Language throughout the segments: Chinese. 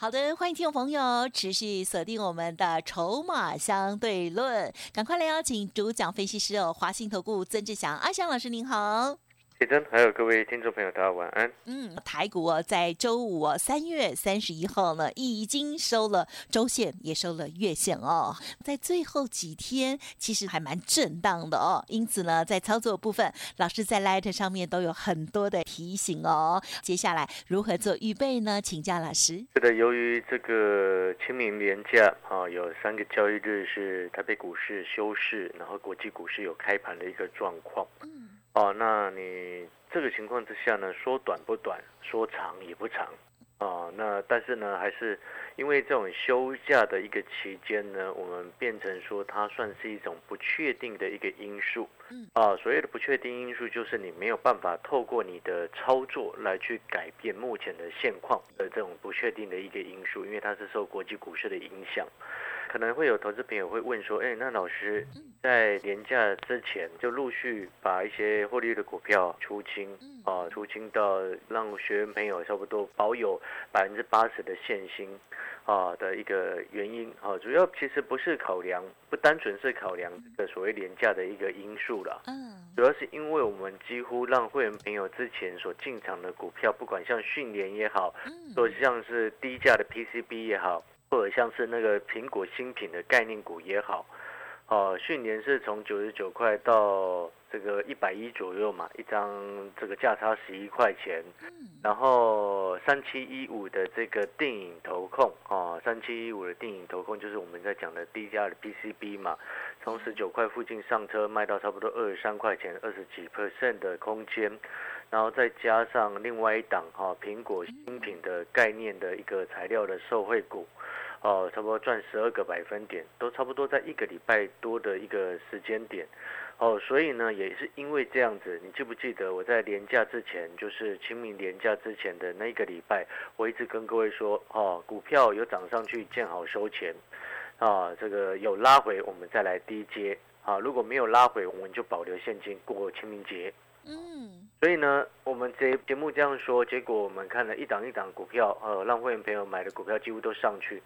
好的，欢迎听众朋友持续锁定我们的筹码相对论，赶快来邀请主讲分析师华信投顾曾志祥阿祥老师，您好。铁真还有各位听众朋友大家晚安。台股在周五3月31号呢已经收了周线也收了月线在最后几天其实还蛮震荡的因此呢在操作部分老师在 Light 上面都有很多的提醒接下来如何做预备呢？请教老师。是的，由于这个清明连假有3个交易日是台北股市休市，然后国际股市有开盘的一个状况。那你这个情况之下呢，说短不短，说长也不长，那但是呢，还是因为这种休假的一个期间呢，我们变成说它算是一种不确定的一个因素，所谓的不确定因素就是你没有办法透过你的操作来去改变目前的现况的这种不确定的一个因素，因为它是受国际股市的影响。可能会有投资朋友会问说，那老师在年假之前就陆续把一些获利的股票出清，出清到让学员朋友差不多保有 80% 的现金的一个原因，主要其实不是考量，不单纯是考量这个所谓年假的一个因素了，主要是因为我们几乎让会员朋友之前所进场的股票，不管像讯联也好，或像是低价的 PCB 也好，或者像是那个苹果新品的概念股也好，去年是从99块到这个110左右嘛，一张这个价差11块钱，然后3715的这个电影投控3715的电影投控就是我们在讲的低价的 PCB 嘛，从19块附近上车卖到差不多23块钱20几 % 的空间，然后再加上另外一档苹果新品的概念的一个材料的受惠股，差不多赚12个百分点，都差不多在1个礼拜多的一个时间点，所以呢，也是因为这样子，你记不记得我在连假之前，就是清明连假之前的那个礼拜，我一直跟各位说，股票有涨上去见好收钱，这个有拉回我们再来低接，如果没有拉回，我们就保留现金过清明节。所以呢，我们节目这样说，结果我们看了一档一档股票，让会员朋友买的股票几乎都上去。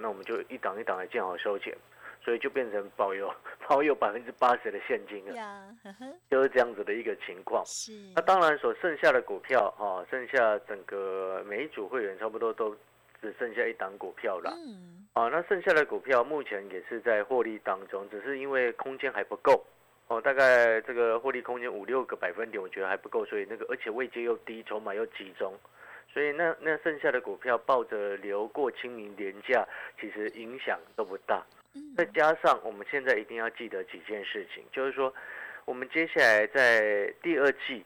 那我们就一档一档来见好收钱，所以就变成保有 80% 的现金了，就是这样子的一个情况。那当然所剩下的股票，剩下整个每一组会员差不多都只剩下一档股票了，那剩下的股票目前也是在获利当中，只是因为空间还不够，大概这个获利空间5-6个百分点，我觉得还不够，所以那个而且位阶又低，筹码又集中。所以那剩下的股票抱着留过清明连假，其实影响都不大。再加上我们现在一定要记得几件事情，就是说我们接下来在第二季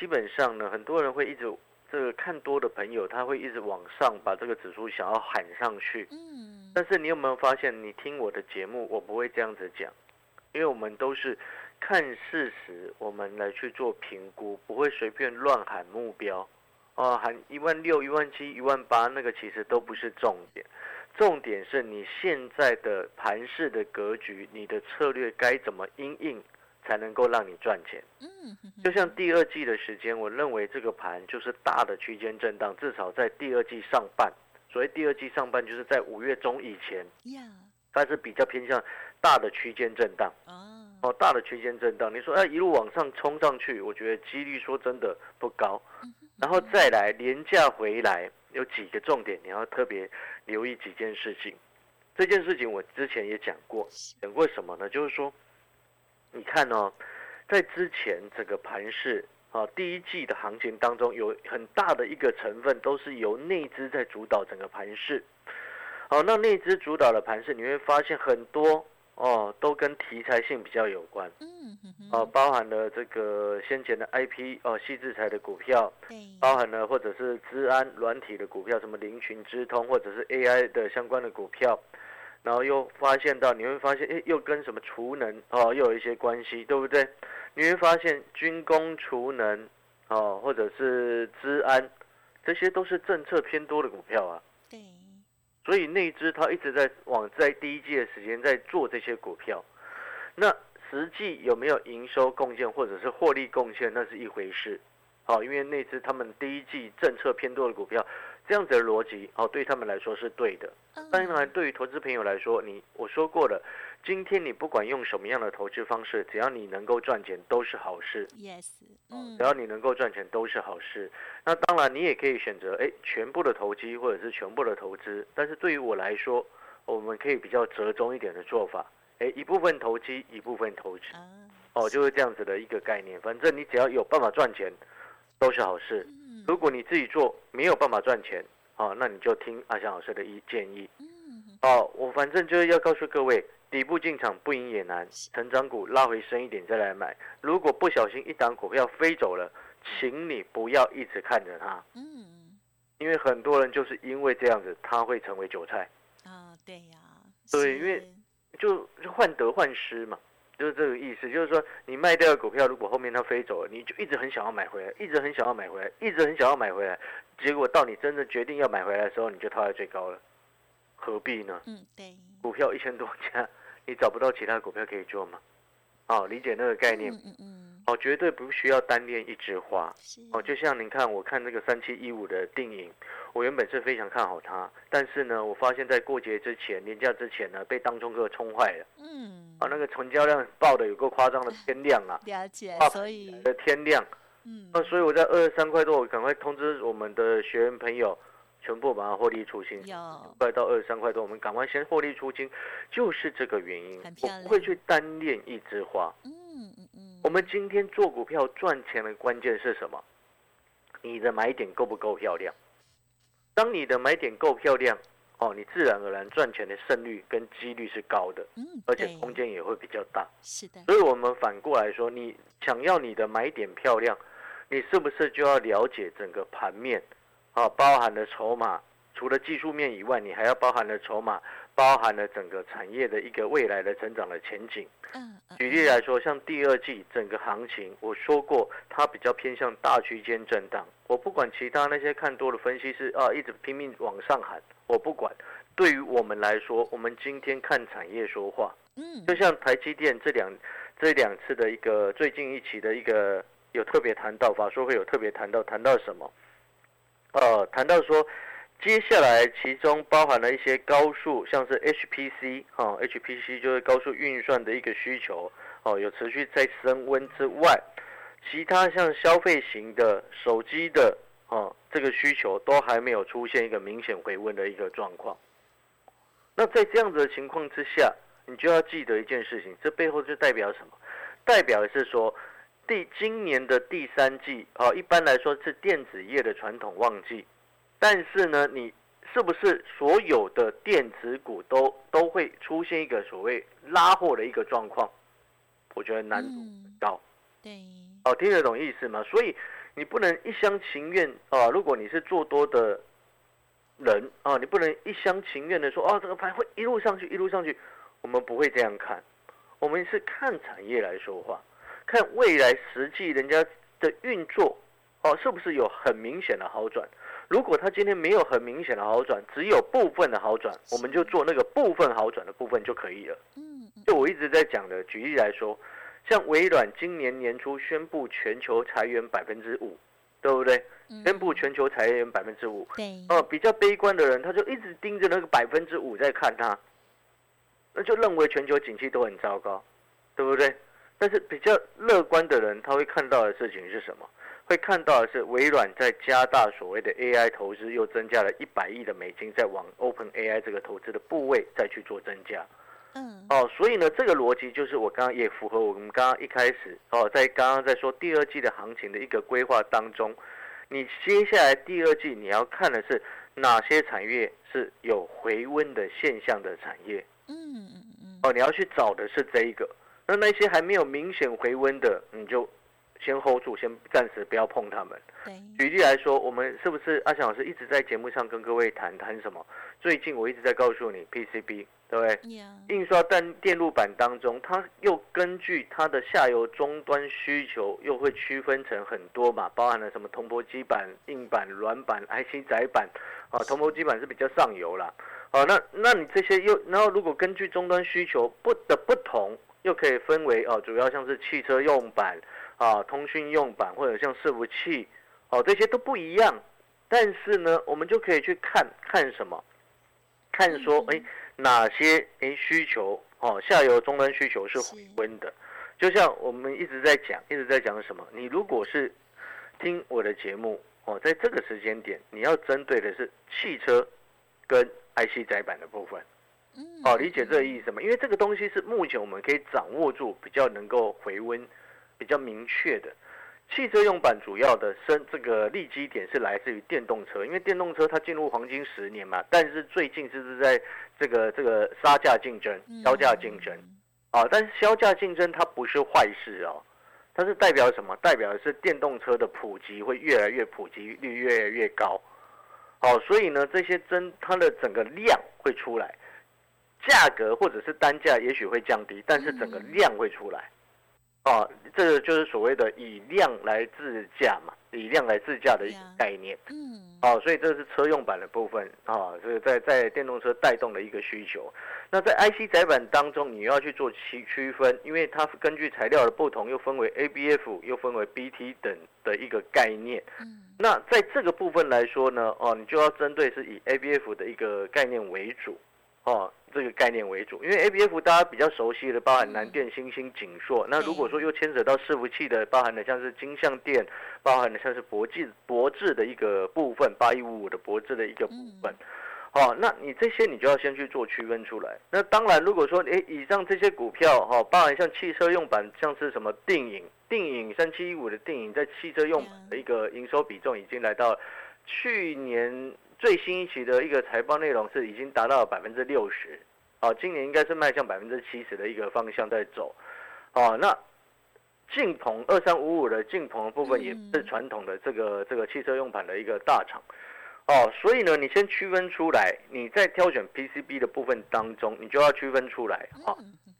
基本上呢，很多人会一直这个看多的朋友，他会一直往上把这个指数想要喊上去。但是你有没有发现，你听我的节目，我不会这样子讲，因为我们都是看事实，我们来去做评估，不会随便乱喊目标。喊16000、17000、18000，那个其实都不是重点，重点是你现在的盘势的格局，你的策略该怎么因应才能够让你赚钱。就像第二季的时间，我认为这个盘就是大的区间震荡，至少在第二季上半，所谓第二季上半就是在5月中以前，它是比较偏向大的区间震荡。大的区间震荡，你说一路往上冲上去，我觉得几率说真的不高。然后再来连假回来，有几个重点你要特别留意几件事情。这件事情我之前也讲过什么呢？就是说，你看在之前这个盘市第一季的行情当中，有很大的一个成分都是由内资在主导整个盘市。那内资主导的盘市，你会发现很多都跟题材性比较有关，包含了这个先前的 IP 矽智财的股票，包含了或者是资安软体的股票，什么凌群之通，或者是 AI 的相关的股票。然后又发现到，你会发现，又跟什么储能又有一些关系，对不对？你会发现军工、储能或者是资安，这些都是政策偏多的股票啊。对。所以那一支它一直在在第一季的时间在做这些股票，那实际有没有营收贡献或者是获利贡献，那是一回事。因为那支他们第一季政策偏多的股票。这样子的逻辑对他们来说是对的。当然对于投资朋友来说，我说过了，今天你不管用什么样的投资方式，只要你能够赚钱都是好事。Yes， 只要你能够赚钱都是好事。那当然你也可以选择全部的投机或者是全部的投资，但是对于我来说，我们可以比较折中一点的做法，一部分投机一部分投资，就是这样子的一个概念。反正你只要有办法赚钱都是好事。如果你自己做没有办法赚钱，那你就听阿翔老师的建议。我反正就是要告诉各位，底部进场不赢也难，成长股拉回深一点再来买。如果不小心一档股票飞走了，请你不要一直看着它，因为很多人就是因为这样子，他会成为韭菜。对呀，对，因为就患得患失嘛。就是这个意思，就是说你卖掉的股票，如果后面它飞走了，你就一直很想要买回来，一直很想要买回来，一直很想要买回来，结果到你真的决定要买回来的时候，你就套在最高了，何必呢？对。股票1000多家，你找不到其他股票可以做吗？理解那个概念。绝对不需要单恋一枝花。就像您看，我看那个3715的定影，我原本是非常看好它，但是呢，我发现在过节之前、年假之前呢，被当冲客冲坏了。那个成交量爆的有够夸张的天量啊！了解，所以的天量。所以我在23块多，我赶快通知我们的学员朋友，全部把它获利出清。快到23块多，我们赶快先获利出清，就是这个原因。我不会去单恋一枝花。我们今天做股票赚钱的关键是什么？你的买点够不够漂亮？当你的买点够漂亮，你自然而然赚钱的胜率跟几率是高的，而且空间也会比较大。是的。所以我们反过来说，你想要你的买点漂亮，你是不是就要了解整个盘面，包含了筹码，除了技术面以外，你还要包含了筹码，包含了整个产业的一个未来的成长的前景。举例来说，像第二季整个行情，我说过它比较偏向大区间震荡。我不管其他那些看多的分析师一直拼命往上喊，我不管。对于我们来说，我们今天看产业说话。就像台积电这两次的一个最近一期的一个有特别谈到，法说会有特别谈到什么？谈到说。接下来其中包含了一些高速，像是 HPC， HPC 就是高速运算的一个需求，有持续在升温之外，其他像消费型的手机的这个需求都还没有出现一个明显回温的一个状况。那在这样子的情况之下，你就要记得一件事情，这背后就代表什么？代表的是说今年的第三季，一般来说是电子业的传统旺季，但是呢，你是不是所有的电子股都会出现一个所谓拉货的一个状况？我觉得难度高。对。听得懂意思吗？所以你不能一厢情愿啊！如果你是做多的人你不能一厢情愿的说这个盘会一路上去，一路上去。我们不会这样看，我们是看产业来说话，看未来实际人家的运作是不是有很明显的好转。如果它今天没有很明显的好转，只有部分的好转，我们就做那个部分好转的部分就可以了。就我一直在讲的，举例来说，像微软今年年初宣布全球裁员5%，对不对？宣布全球裁员5%。比较悲观的人，他就一直盯着那个5%在看它，那就认为全球景气都很糟糕，对不对？但是比较乐观的人，他会看到的事情是什么？会看到的是微软在加大所谓的 AI 投资，又增加了100亿的美金，在往 OpenAI 这个投资的部位再去做增加。所以呢，这个逻辑就是我刚刚也符合我们刚刚一开始在刚刚在说第二季的行情的一个规划当中，你接下来第二季你要看的是哪些产业是有回温的现象的产业。你要去找的是这一个。那些还没有明显回温的，你就先 hold 住，先暂时不要碰他们。举例来说，我们是不是阿翔老师一直在节目上跟各位谈什么？最近我一直在告诉你 PCB 对不对？ Yeah. 印刷电路板当中，它又根据它的下游终端需求，又会区分成很多嘛，包含了什么铜箔基板、硬板、软板、IC 载板，啊，铜箔基板是比较上游啦。好，那你这些又，然后如果根据终端需求不同，又可以分为哦，主要像是汽车用板啊、通讯用板，或者像伺服器，哦，这些都不一样。但是呢，我们就可以去看什么？看说，哎，哪些需求哦，下游终端需求是回温的。就像我们一直在讲什么？你如果是听我的节目哦，在这个时间点，你要针对的是汽车跟 IC 载板的部分，哦，理解这个意思吗？因为这个东西是目前我们可以掌握住，比较能够回温，比较明确的。汽车用板主要的这个利基点是来自于电动车，因为电动车它进入黄金10年嘛，但是最近是在这个销价竞争，啊，但是销价竞争它不是坏事哦，它是代表什么？代表的是电动车的普及会越来越普及率越来越高。好，所以呢，这些它的整个量会出来，价格或者是单价也许会降低，但是整个量会出来。啊，这个就是所谓的以量来制价嘛，以量来制价的一个概念。嗯，啊，所以这是车用板的部分啊，是在电动车带动的一个需求。那在 IC 载板当中，你要去做区分，因为它根据材料的不同，又分为 ABF， 又分为 BT 等的一个概念。嗯，那在这个部分来说呢，哦，你就要针对是以 ABF 的一个概念为主。哦，这个概念为主，因为 ABF 大家比较熟悉的，包含南电、星星、景硕。那如果说又牵扯到伺服器的，包含的像是金像电，包含的像是博智的一个部分，8155的博智的一个部分。哦，那你这些你就要先去做区分出来。那当然，如果说以上这些股票，哦，包含像汽车用板，像是什么定影3715的定影，在汽车用板的一个营收比重已经来到去年。最新一期的一个财报内容是已经达到了 60%， 啊，今年应该是迈向 70% 的一个方向在走。啊，那晋鹏2355的晋鹏的部分也是传统的这个汽车用板的一个大厂。啊，所以呢，你先区分出来，你在挑选 PCB 的部分当中，你就要区分出来。啊，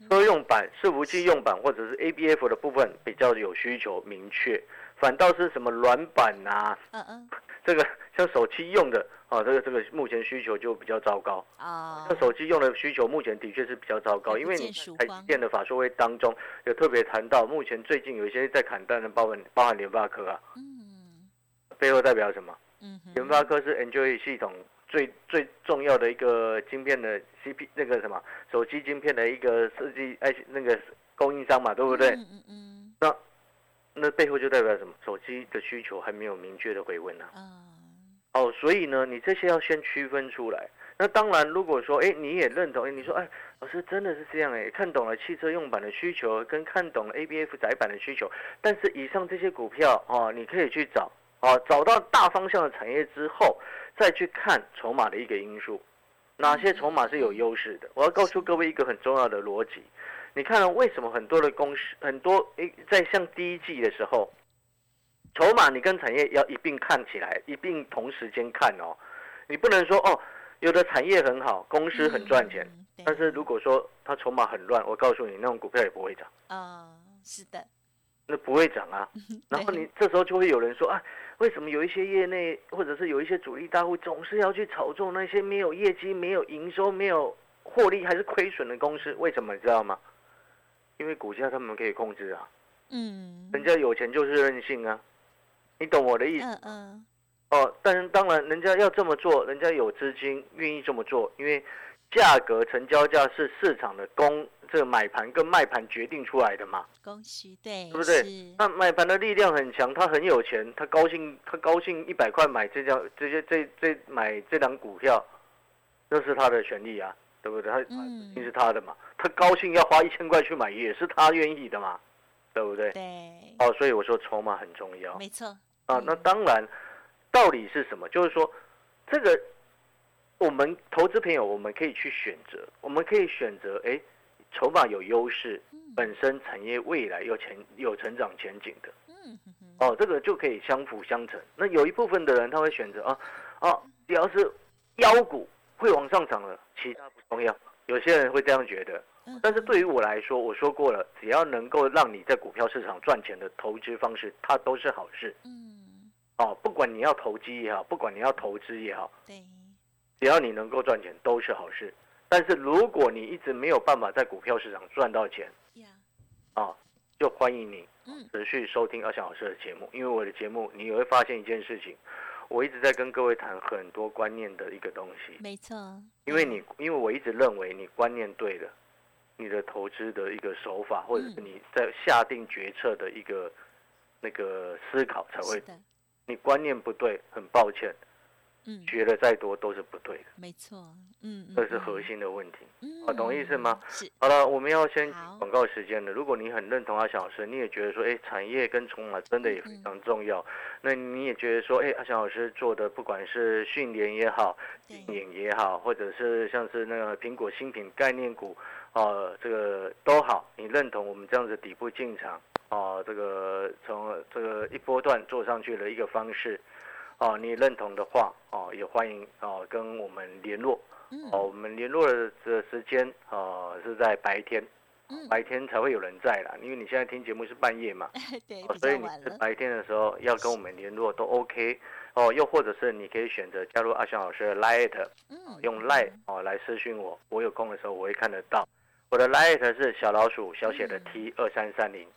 车用板、伺服器用板或者是 ABF 的部分比较有需求明确，反倒是什么软板啊，这个像手机用的啊，这个目前需求就比较糟糕啊。像手机用的需求目前的确是比较糟糕，因为你台积电的法说会当中有特别谈到，目前最近有一些在砍单的，包含联发科啊。嗯，背后代表什么？嗯，联发科是 Android 系统最重要的一个晶片的 CP 那个什么手机晶片的一个设计那个供应商嘛，对不对？嗯。那背后就代表什么？手机的需求还没有明确的回温啊。哦，所以呢，你这些要先区分出来。那当然，如果说，你也认同，你说，老师真的是这样，看懂了汽车用板的需求，跟看懂了 ABF 载板的需求。但是以上这些股票，哦，你可以去找，哦，找到大方向的产业之后，再去看筹码的一个因素，哪些筹码是有优势的。我要告诉各位一个很重要的逻辑。你看了，为什么很多的公司，很多在像第一季的时候，筹码你跟产业要一并看起来，一并同时间看哦，你不能说哦，有的产业很好，公司很赚钱，但是如果说它筹码很乱，我告诉你，那种股票也不会涨啊。是的，那不会涨啊。然后你这时候就会有人说啊，为什么有一些业内或者是有一些主力大户总是要去炒作那些没有业绩、没有营收、没有获利还是亏损的公司？为什么你知道吗？因为股价他们可以控制啊。嗯，人家有钱就是任性啊。你懂我的意思？哦，但是当然，人家要这么做，人家有资金愿意这么做，因为价格成交价是市场的这个买盘跟卖盘决定出来的嘛。供需对，对不对？那买盘的力量很强，他很有钱，他高兴100块买这档股票，那是他的权利啊，对不对？他一定是他的嘛，他高兴要花1000块去买，也是他愿意的嘛。对不对？对。哦，所以我说筹码很重要。没错。啊，那当然，道理是什么？就是说，这个我们投资朋友，我们可以去选择，我们可以选择，筹码有优势，本身产业未来有成长前景的。哦，这个就可以相辅相成。那有一部分的人他会选择只要是妖股会往上涨的，其他不重要。有些人会这样觉得，但是对于我来说，我说过了，只要能够让你在股票市场赚钱的投资方式，它都是好事。不管你要投机也好，不管你要投资也好，只要你能够赚钱都是好事。但是如果你一直没有办法在股票市场赚到钱，就欢迎你持续收听24小时的节目，因为我的节目你也会发现一件事情，我一直在跟各位谈很多观念的一个东西。没错，因为我一直认为你观念对了，你的投资的一个手法，或者是你在下定决策的一个那个思考才会。你观念不对，很抱歉，学的再多都是不对的。没错，这是核心的问题。懂意思吗？好了，我们要先广告时间了。如果你很认同阿翔老师，你也觉得说，产业跟筹码真的也非常重要。那你也觉得说，阿翔老师做的不管是讯联也好，电影也好，或者是像是那个苹果新品概念股，这个都好，你认同我们这样子底部进场，这个从这个一波段做上去的一个方式。你认同的话，也欢迎跟我们联络。我们联络的时间是在白天，白天才会有人在啦，因为你现在听节目是半夜嘛，对，所以你是白天的时候要跟我们联络都 OK。又或者是你可以选择加入阿翔老师的 Line， 用 Line 来私讯我，我有空的时候我会看得到。我的 Line 是T2330，T2330。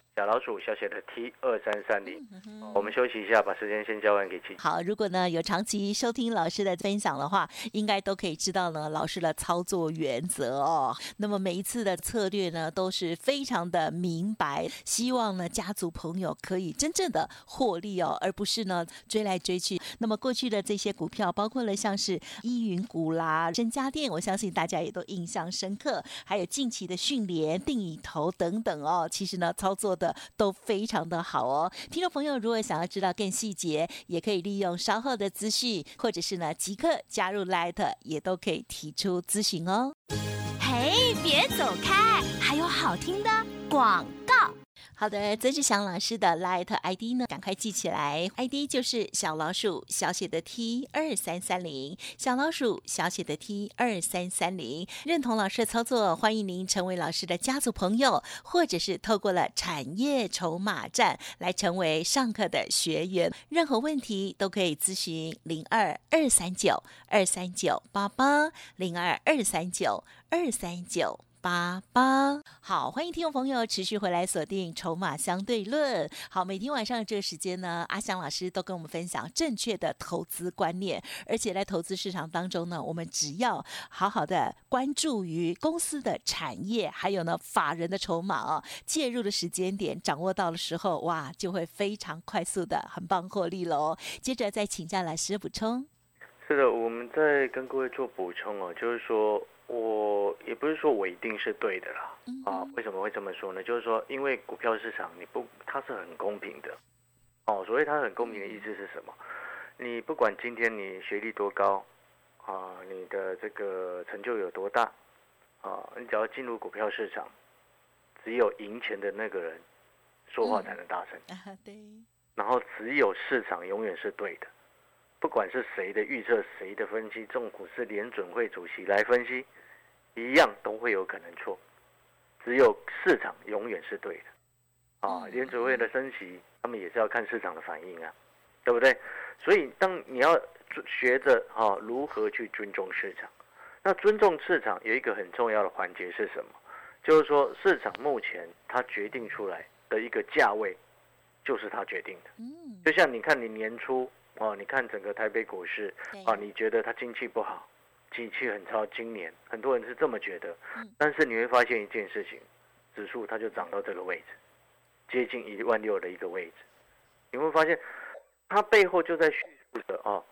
我们休息一下，把时间先交还给琪。好，如果呢有长期收听老师的分享的话，应该都可以知道呢老师的操作原则哦。那么每一次的策略呢都是非常的明白，希望呢家族朋友可以真正的获利哦，而不是呢追来追去。那么过去的这些股票，包括了像是依云股啦、深家电，我相信大家也都印象深刻，还有近期的训练、定影头等等哦，其实呢操作的都非常的好哦。听众朋友如果想要知道更细节，也可以利用稍后的资讯，或者是呢即刻加入 Light， 也都可以提出咨询哦。嘿，别走开，还有好听的广告。好的，曾志翔老师的 Light ID 呢赶快记起来， ID 就是T2330，T2330。认同老师的操作，欢迎您成为老师的家族朋友，或者是透过了产业筹码站来成为上课的学员。任何问题都可以咨询0223923988，0223923988。好，欢迎听众朋友持续回来锁定筹码相对论。好，每天晚上这个时间呢，阿翔老师都跟我们分享正确的投资观念，而且在投资市场当中呢，我们只要好好的关注于公司的产业，还有呢法人的筹码介入的时间点掌握到的时候，哇，就会非常快速的很棒获利咯。接着再请教老师补充。是的，我们再跟各位做补充就是说我也不是说我一定是对的啦，为什么会这么说呢？就是说，因为股票市场它是很公平的，所谓它很公平的意思是什么？你不管今天你学历多高，你的这个成就有多大，你只要进入股票市场，只有赢钱的那个人说话才能大声，对，然后只有市场永远是对的。不管是谁的预测，谁的分析，纵使是联准会主席来分析，一样都会有可能错。只有市场永远是对的，联准会的升息，他们也是要看市场的反应啊，对不对？所以，当你要学着如何去尊重市场，那尊重市场有一个很重要的环节是什么？就是说，市场目前它决定出来的一个价位，就是它决定的。就像你看，你年初。你看整个台北股市，你觉得它经济不好，景气很差，今年很多人是这么觉得，但是你会发现一件事情，指数它就涨到这个位置，接近16000的一个位置，你会发现它背后就在叙述着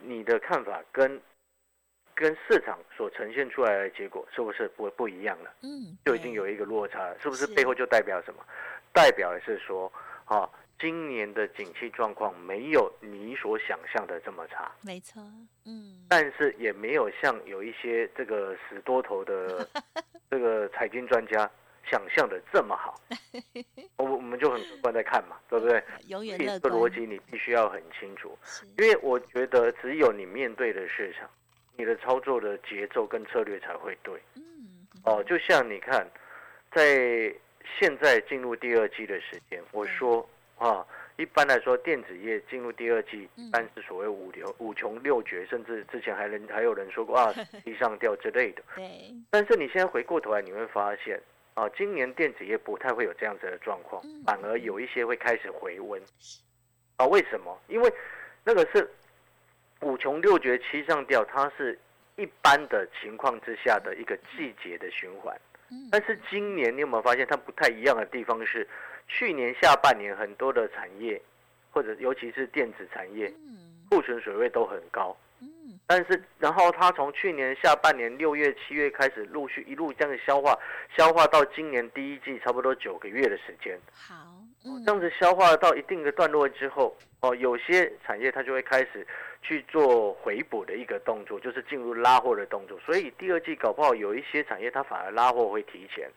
你的看法跟市场所呈现出来的结果是不是不一样了？就已经有一个落差了，是不是背后就代表什么？代表的是说今年的景气状况没有你所想象的这么差，没错，但是也没有像有一些这个死多头的这个财经专家想象的这么好，我们就很客观在看嘛，对不对？永远乐观，这个逻辑你必须要很清楚，因为我觉得只有你面对的市场，你的操作的节奏跟策略才会对。哦，就像你看，在现在进入第二季的时间，我说啊，一般来说电子业进入第二季，但是所谓五穷六绝，甚至之前还有人说过啊，地上掉之类的。对。但是你现在回过头来，你会发现啊，今年电子业不太会有这样子的状况，反而有一些会开始回温。啊，为什么？因为那个是五穷六绝七上吊，它是一般的情况之下的一个季节的循环。但是今年你有没有发现它不太一样的地方是，去年下半年很多的产业，或者尤其是电子产业，库存水位都很高。但是然后它从去年下半年6月、7月开始陆续一路这样消化到今年第一季差不多9个月的时间。好。这样子消化到一定的段落之后，哦，有些产业它就会开始去做回补的一个动作，就是进入拉货的动作。所以第二季搞不好有一些产业它反而拉货会提前。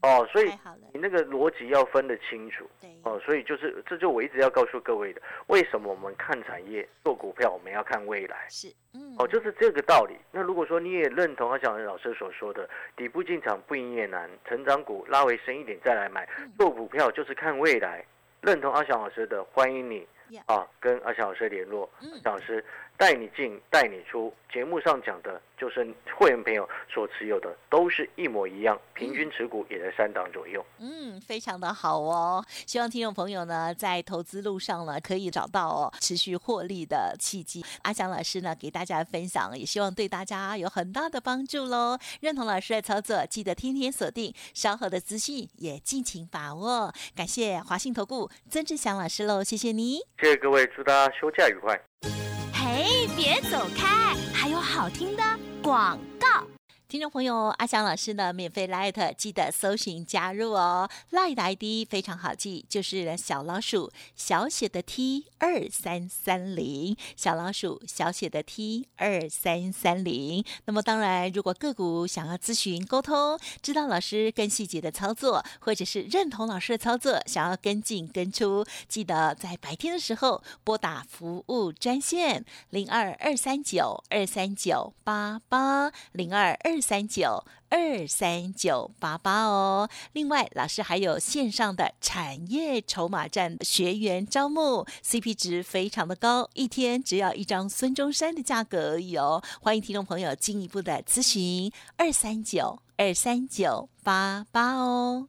哦，所以你那个逻辑要分得清楚。哦，所以就是这就我一直要告诉各位的，为什么我们看产业做股票，我们要看未来。是。哦，就是这个道理。那如果说你也认同阿小文老师所说的底部进场不赢也难，成长股拉回深一点再来买，做股票就是看未来。认同阿小老师的，欢迎你啊，跟阿小老师联络。小老师带你进带你出，节目上讲的就是会员朋友所持有的都是一模一样，平均持股也在3档左右。非常的好哦，希望听众朋友呢在投资路上呢可以找到哦持续获利的契机。阿翔老师呢给大家分享，也希望对大家有很大的帮助咯。认同老师的操作，记得天天锁定，稍后的资讯也尽情把握。感谢华信投顾曾志祥老师咯，谢谢你。谢谢各位，祝大家休假愉快。嘿，别走开，还有好听的广告。听众朋友，阿翔老师呢免费 LINE 记得搜寻加入哦。LINE 的 ID 非常好记，就是小老鼠小写的 T2330， 小老鼠小写的 T2330。 那么当然如果个股想要咨询沟通，知道老师更细节的操作，或者是认同老师的操作想要跟进跟出，记得在白天的时候拨打服务专线 02-239-23988 02-239-23988 哦。另外老师还有线上的产业筹码站学员招募， CP 值非常的高，一天只要1张孙中山的价格而已哦。欢迎听众朋友进一步的咨询 239-23988 哦。